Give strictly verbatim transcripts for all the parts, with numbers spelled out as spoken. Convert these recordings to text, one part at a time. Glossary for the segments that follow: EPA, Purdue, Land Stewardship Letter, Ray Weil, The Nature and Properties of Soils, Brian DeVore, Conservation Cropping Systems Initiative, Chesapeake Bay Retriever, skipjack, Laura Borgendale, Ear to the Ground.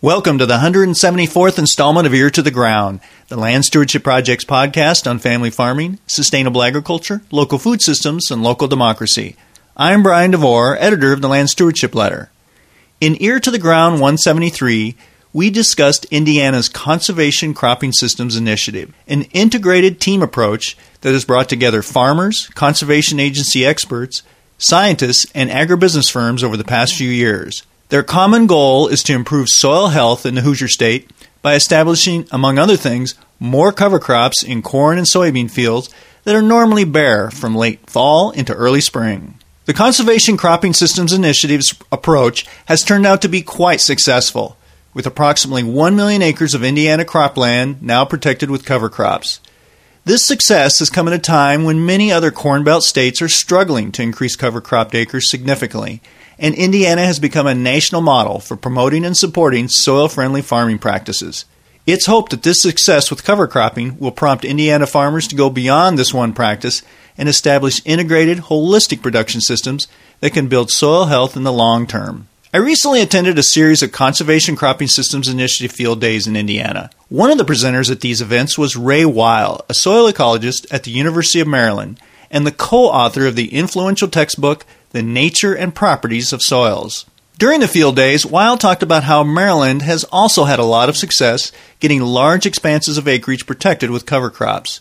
Welcome to the one hundred seventy-fourth installment of Ear to the Ground, the Land Stewardship Project's podcast on family farming, sustainable agriculture, local food systems, and local democracy. I'm Brian DeVore, editor of the Land Stewardship Letter. In Ear to the Ground one seventy-three, we discussed Indiana's Conservation Cropping Systems Initiative, an integrated team approach that has brought together farmers, conservation agency experts, scientists, and agribusiness firms over the past few years. Their common goal is to improve soil health in the Hoosier State by establishing, among other things, more cover crops in corn and soybean fields that are normally bare from late fall into early spring. The Conservation Cropping Systems Initiative's approach has turned out to be quite successful, with approximately one million acres of Indiana cropland now protected with cover crops. This success has come at a time when many other Corn Belt states are struggling to increase cover cropped acres significantly, and Indiana has become a national model for promoting and supporting soil-friendly farming practices. It's hoped that this success with cover cropping will prompt Indiana farmers to go beyond this one practice and establish integrated, holistic production systems that can build soil health in the long term. I recently attended a series of Conservation Cropping Systems Initiative field days in Indiana. One of the presenters at these events was Ray Weil, a soil ecologist at the University of Maryland and the co-author of the influential textbook, The Nature and Properties of Soils. During the field days, Weil talked about how Maryland has also had a lot of success getting large expanses of acreage protected with cover crops.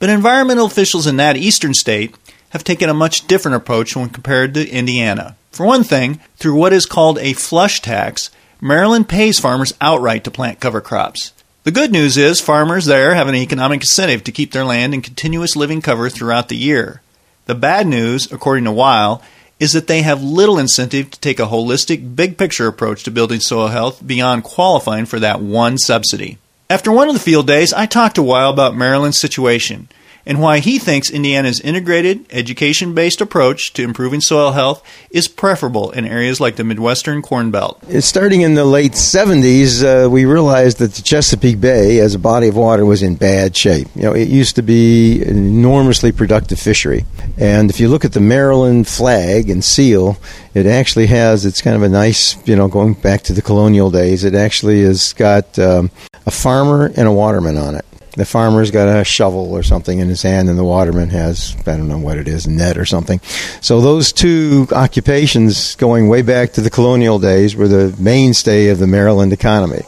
But environmental officials in that eastern state have taken a much different approach when compared to Indiana. For one thing, through what is called a flush tax, Maryland pays farmers outright to plant cover crops. The good news is farmers there have an economic incentive to keep their land in continuous living cover throughout the year. The bad news, according to Weil, is that they have little incentive to take a holistic, big-picture approach to building soil health beyond qualifying for that one subsidy. After one of the field days, I talked to Weil about Maryland's situation and why he thinks Indiana's integrated, education-based approach to improving soil health is preferable in areas like the Midwestern Corn Belt. Starting in the late seventies, uh, we realized that the Chesapeake Bay, as a body of water, was in bad shape. You know, it used to be an enormously productive fishery. And if you look at the Maryland flag and seal, it actually has, it's kind of a nice, you know, going back to the colonial days, it actually has got um, a farmer and a waterman on it. The farmer's got a shovel or something in his hand, and the waterman has, I don't know what it is, a net or something. So those two occupations, going way back to the colonial days, were the mainstay of the Maryland economy,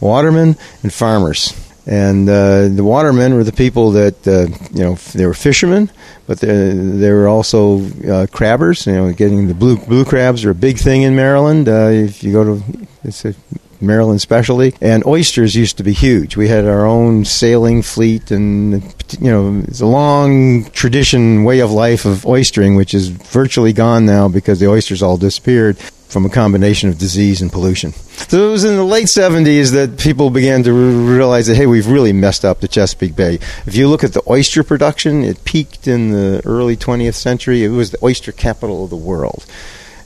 watermen and farmers. And uh, the watermen were the people that, uh, you know, they were fishermen, but they, they were also uh, crabbers. You know, getting the blue blue crabs are a big thing in Maryland. Uh, if you go to, it's a Maryland specialty, and oysters used to be huge. We had our own sailing fleet, and you know, it's a long tradition, way of life of oystering, which is virtually gone now because the oysters all disappeared from a combination of disease and pollution. So it was in the late seventies that people began to realize that, hey, we've really messed up the Chesapeake Bay. If you look at the oyster production, it peaked in the early twentieth century. It was the oyster capital of the world.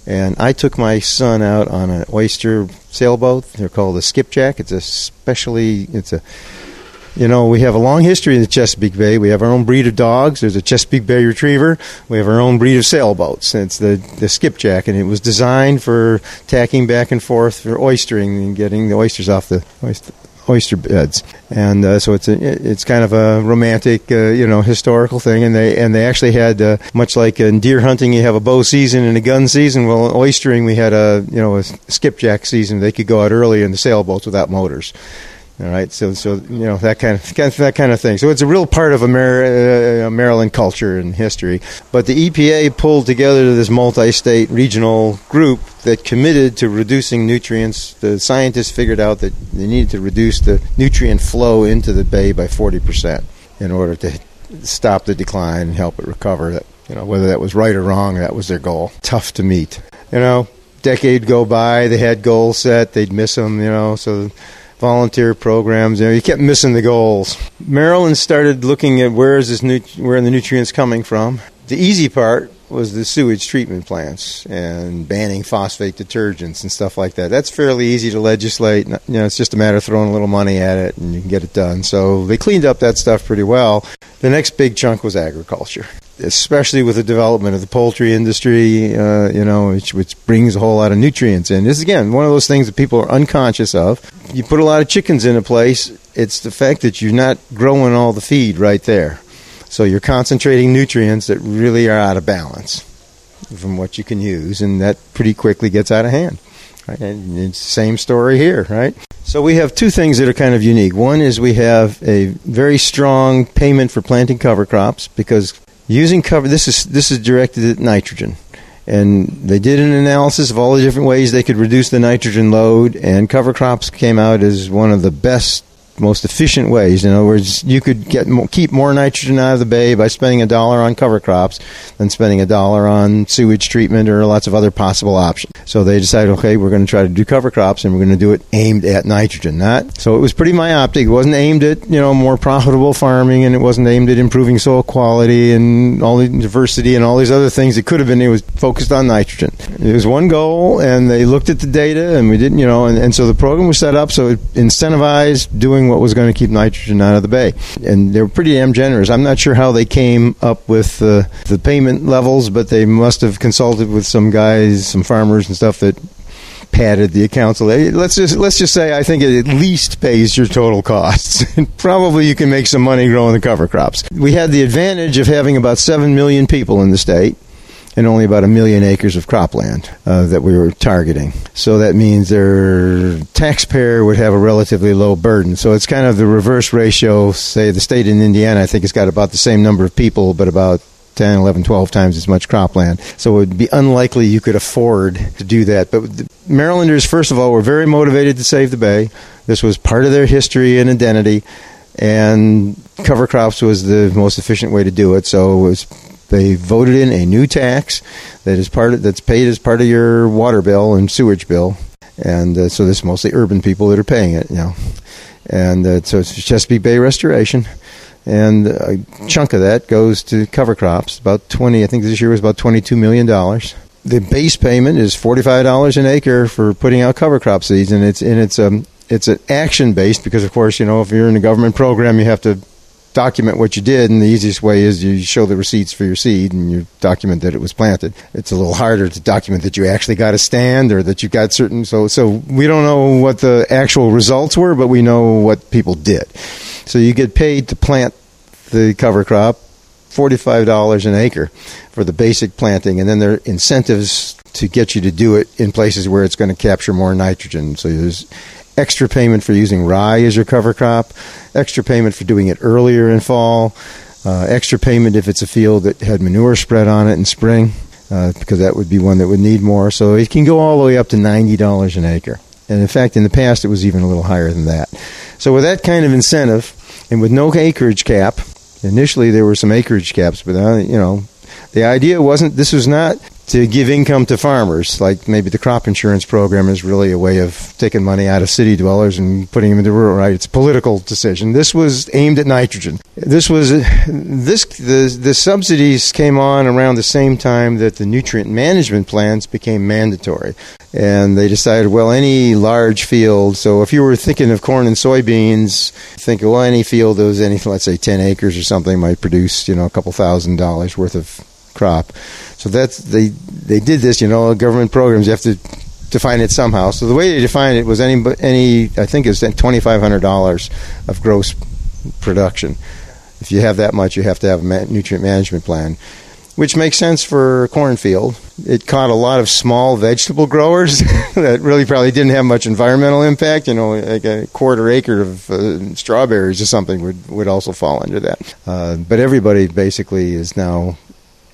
And I took my son out on an oyster sailboat. They're called a skipjack. It's a specially, it's a, you know, we have a long history in the Chesapeake Bay. We have our own breed of dogs. There's a Chesapeake Bay Retriever. We have our own breed of sailboats. It's the, the skipjack, and it was designed for tacking back and forth for oystering and getting the oysters off the oyster. oyster beds, and uh, so it's a, it's kind of a romantic, uh, you know, historical thing. And they and they actually had uh, much like in deer hunting, you have a bow season and a gun season. Well, in oystering, we had a you know a skipjack season. They could go out early in the sailboats without motors. All right, so so you know that kind of that kind of thing. So it's a real part of Amer- uh, Maryland culture and history. But the E P A pulled together this multi-state regional group that committed to reducing nutrients. The scientists figured out that they needed to reduce the nutrient flow into the bay by forty percent in order to stop the decline and help it recover. That, you know, whether that was right or wrong, that was their goal. Tough to meet. You know, decade go by, they had goals set, they'd miss them. You know, so. Volunteer programs, you know, you kept missing the goals. Maryland started looking at where is this nu- where are the nutrients coming from. The easy part was the sewage treatment plants and banning phosphate detergents and stuff like that. That's fairly easy to legislate. You know, it's just a matter of throwing a little money at it and you can get it done. So they cleaned up that stuff pretty well. The next big chunk was agriculture, especially with the development of the poultry industry, uh, you know, which, which brings a whole lot of nutrients in. This is, again, one of those things that people are unconscious of. You put a lot of chickens in a place, it's the fact that you're not growing all the feed right there. So you're concentrating nutrients that really are out of balance from what you can use, and that pretty quickly gets out of hand. Right? And it's the same story here, right? So we have two things that are kind of unique. One is we have a very strong payment for planting cover crops, because using cover, this is this is directed at nitrogen. And they did an analysis of all the different ways they could reduce the nitrogen load, and cover crops came out as one of the best, most efficient ways. In other words, you could get more, keep more nitrogen out of the bay by spending a dollar on cover crops than spending a dollar on sewage treatment or lots of other possible options. So they decided, okay, we're going to try to do cover crops, and we're going to do it aimed at nitrogen. Not so it was pretty myopic. It wasn't aimed at, you know, more profitable farming, and it wasn't aimed at improving soil quality and all the diversity and all these other things that could have been. It was focused on nitrogen. It was one goal, and they looked at the data, and we didn't, you know, and, and so the program was set up so it incentivized doing what was going to keep nitrogen out of the bay. And they were pretty damn generous. I'm not sure how they came up with uh, the payment levels, but they must have consulted with some guys, some farmers and stuff that padded the accounts. Let's just let's just say I think it at least pays your total costs. Probably you can make some money growing the cover crops. We had the advantage of having about seven million people in the state, and only about a million acres of cropland uh, that we were targeting. So that means their taxpayer would have a relatively low burden. So it's kind of the reverse ratio. Say the state in Indiana, I think it's got about the same number of people, but about ten, eleven, twelve times as much cropland. So it would be unlikely you could afford to do that. But the Marylanders, first of all, were very motivated to save the bay. This was part of their history and identity. And cover crops was the most efficient way to do it. So it was... They voted in a new tax that is part of, that's paid as part of your water bill and sewage bill, and uh, so this is mostly urban people that are paying it, you know. And uh, so it's Chesapeake Bay restoration, and a chunk of that goes to cover crops. About twenty, I think this year was about twenty-two million dollars. The base payment is forty-five dollars an acre for putting out cover crop seeds, and it's and it's um it's an action based, because of course, you know, if you're in a government program, you have to document what you did, and the easiest way is you show the receipts for your seed and you document that it was planted. It's a little harder to document that you actually got a stand or that you got certain, so so we don't know what the actual results were, but we know what people did. So you get paid to plant the cover crop, forty-five dollars an acre for the basic planting, and then there are incentives to get you to do it in places where it's going to capture more nitrogen. So there's extra payment for using rye as your cover crop, extra payment for doing it earlier in fall, uh, extra payment if it's a field that had manure spread on it in spring, uh, because that would be one that would need more. So it can go all the way up to ninety dollars an acre. And in fact, in the past, it was even a little higher than that. So with that kind of incentive, and with no acreage cap, initially there were some acreage caps, but, uh, you know, the idea wasn't, this was not to give income to farmers, like maybe the crop insurance program is really a way of taking money out of city dwellers and putting them into rural, right? It's a political decision. This was aimed at nitrogen. This was, this the, the subsidies came on around the same time that the nutrient management plans became mandatory. And they decided, well, any large field, so if you were thinking of corn and soybeans, think, well, any field that was any, let's say ten acres or something might produce, you know, a couple thousand dollars worth of crop. So that's they they did this, you know, government programs, you have to define it somehow. So the way they defined it was any any I think it's twenty-five hundred dollars of gross production. If you have that much, you have to have a ma- nutrient management plan, which makes sense for a cornfield. It caught a lot of small vegetable growers that really probably didn't have much environmental impact. You know, like a quarter acre of uh, strawberries or something would would also fall under that. Uh, but everybody basically is now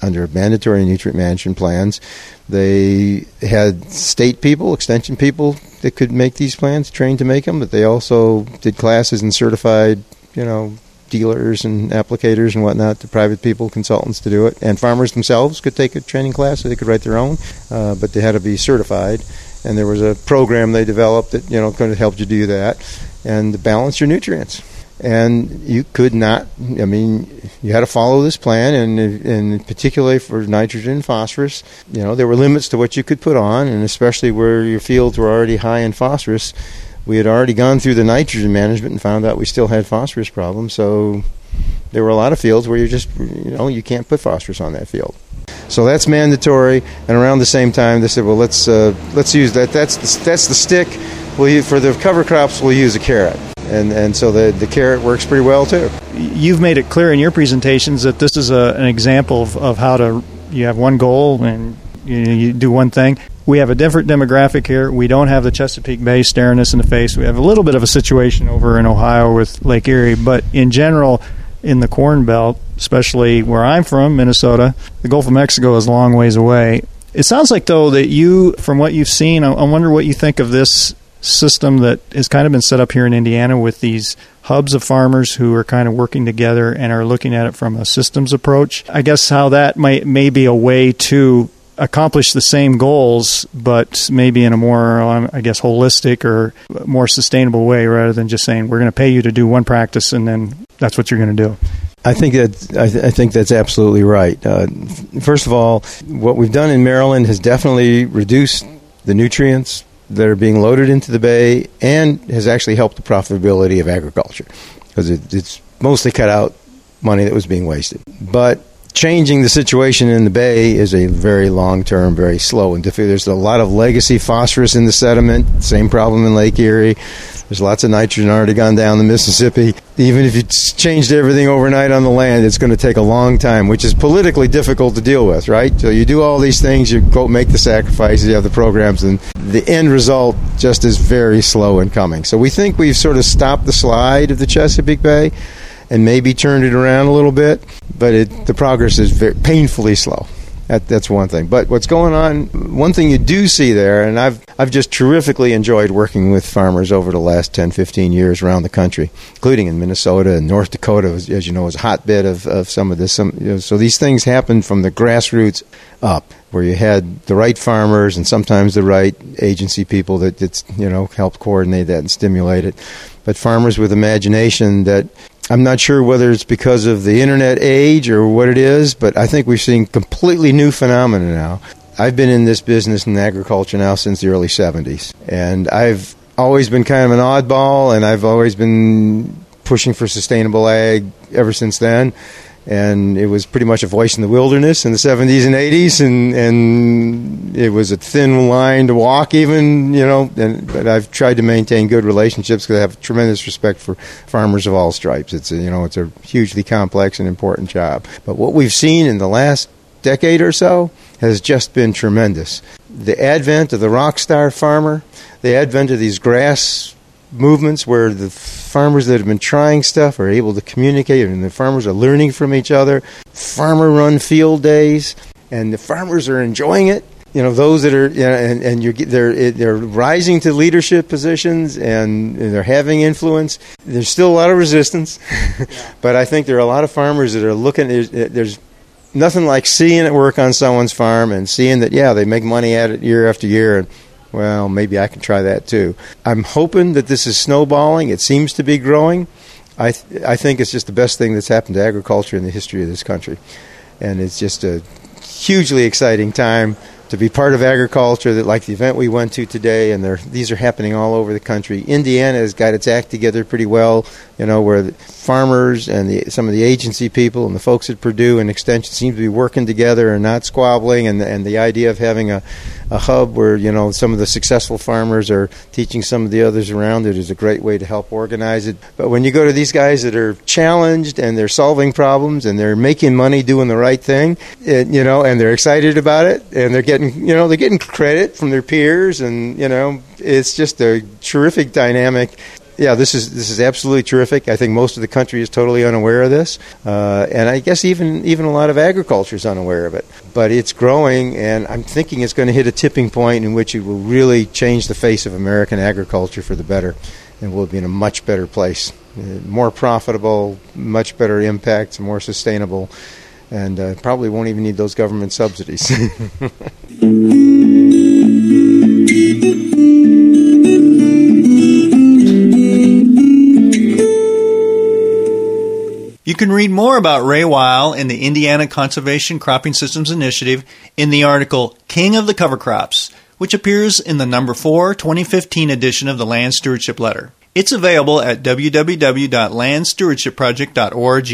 under mandatory nutrient management plans. They had state people, extension people that could make these plans, trained to make them, but they also did classes and certified, you know, dealers and applicators and whatnot, to private people, consultants to do it. And farmers themselves could take a training class, so they could write their own, uh, but they had to be certified. And there was a program they developed that, you know, kind of helped you do that and balance your nutrients. And you could not, I mean, you had to follow this plan, and and particularly for nitrogen and phosphorus, you know, there were limits to what you could put on, and especially where your fields were already high in phosphorus. We had already gone through the nitrogen management and found out we still had phosphorus problems, so there were a lot of fields where you just, you know, you can't put phosphorus on that field. So that's mandatory, and around the same time they said, well, let's uh, let's use that. That's the, that's the stick. We'll use, for the cover crops, we'll use a carrot. And and so the, the carrot works pretty well, too. You've made it clear in your presentations that this is a, an example of, of how to, you have one goal and you, you do one thing. We have a different demographic here. We don't have the Chesapeake Bay staring us in the face. We have a little bit of a situation over in Ohio with Lake Erie, but in general, in the Corn Belt, especially where I'm from, Minnesota, the Gulf of Mexico is a long ways away. It sounds like, though, that you, from what you've seen, I, I wonder what you think of this system that has kind of been set up here in Indiana with these hubs of farmers who are kind of working together and are looking at it from a systems approach. I guess how that might may be a way to accomplish the same goals, but maybe in a more, I guess, holistic or more sustainable way, rather than just saying, we're going to pay you to do one practice and then that's what you're going to do. I think that I, th- I think that's absolutely right. Uh, first of all, what we've done in Maryland has definitely reduced the nutrients that are being loaded into the bay, and has actually helped the profitability of agriculture, because it, it's mostly cut out money that was being wasted. But changing the situation in the bay is a very long-term, very slow and difficult. There's a lot of legacy phosphorus in the sediment, same problem in Lake Erie. There's lots of nitrogen already gone down the Mississippi. Even if you changed everything overnight on the land, it's going to take a long time, which is politically difficult to deal with, right? So you do all these things, you go make the sacrifices, you have the programs, and the end result just is very slow in coming. So we think we've sort of stopped the slide of the Chesapeake Bay and maybe turned it around a little bit, but it, the progress is very painfully slow. That, that's one thing. But what's going on, one thing you do see there, and I've I've just terrifically enjoyed working with farmers over the last ten, fifteen years around the country, including in Minnesota and North Dakota, as you know, is a hotbed of, of some of this. Some, you know, so these things happen from the grassroots up, where you had the right farmers and sometimes the right agency people that, that's, you know, helped coordinate that and stimulate it. But farmers with imagination that, I'm not sure whether it's because of the internet age or what it is, but I think we're seeing completely new phenomena now. I've been in this business in agriculture now since the early seventies, and I've always been kind of an oddball, and I've always been pushing for sustainable ag ever since then. And it was pretty much a voice in the wilderness in the seventies and eighties, and, and it was a thin line to walk even, you know, and, but I've tried to maintain good relationships because I have tremendous respect for farmers of all stripes. It's a, you know, it's a hugely complex and important job. But what we've seen in the last decade or so has just been tremendous. The advent of the rock star farmer, the advent of these grass movements where the farmers that have been trying stuff are able to communicate, and the farmers are learning from each other, farmer-run field days, and the farmers are enjoying it. You know, those that are, you know, and, and you're, they're, they're rising to leadership positions, and they're having influence. There's still a lot of resistance, but I think there are a lot of farmers that are looking, there's, there's nothing like seeing it work on someone's farm and seeing that, yeah, they make money at it year after year, and well, maybe I can try that too. I'm hoping that this is snowballing. It seems to be growing. I th- I think it's just the best thing that's happened to agriculture in the history of this country. And it's just a hugely exciting time to be part of agriculture, that like the event we went to today, and these are happening all over the country. Indiana has got its act together pretty well, you know, where the farmers and the, some of the agency people and the folks at Purdue and Extension seem to be working together and not squabbling, and, and the idea of having a, a hub where, you know, some of the successful farmers are teaching some of the others around it is a great way to help organize it. But when you go to these guys that are challenged and they're solving problems and they're making money doing the right thing, and, you know, and they're excited about it, and they're getting, you know, they're getting credit from their peers, and, you know, it's just a terrific dynamic. Yeah, this is this is absolutely terrific. I think most of the country is totally unaware of this, uh, and I guess even, even a lot of agriculture is unaware of it. But it's growing, and I'm thinking it's going to hit a tipping point in which it will really change the face of American agriculture for the better, and we'll be in a much better place, more profitable, much better impacts, more sustainable, and uh, probably won't even need those government subsidies. You can read more about Ray Weil and the Indiana Conservation Cropping Systems Initiative in the article King of the Cover Crops, which appears in the number four, twenty fifteen edition of the Land Stewardship Letter. It's available at w w w dot land stewardship project dot org.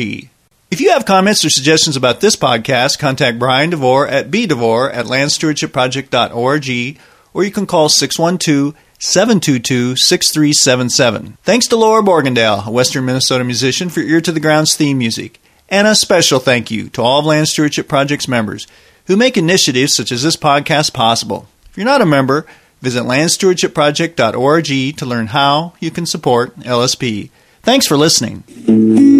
If you have comments or suggestions about this podcast, contact Brian DeVore at bdevore at landstewardshipproject.org, or you can call six one two, seven two two, six three seven seven. Thanks to Laura Borgendale, a Western Minnesota musician, for Ear to the Ground's theme music. And a special thank you to all of Land Stewardship Project's members who make initiatives such as this podcast possible. If you're not a member, visit land stewardship project dot org to learn how you can support L S P. Thanks for listening.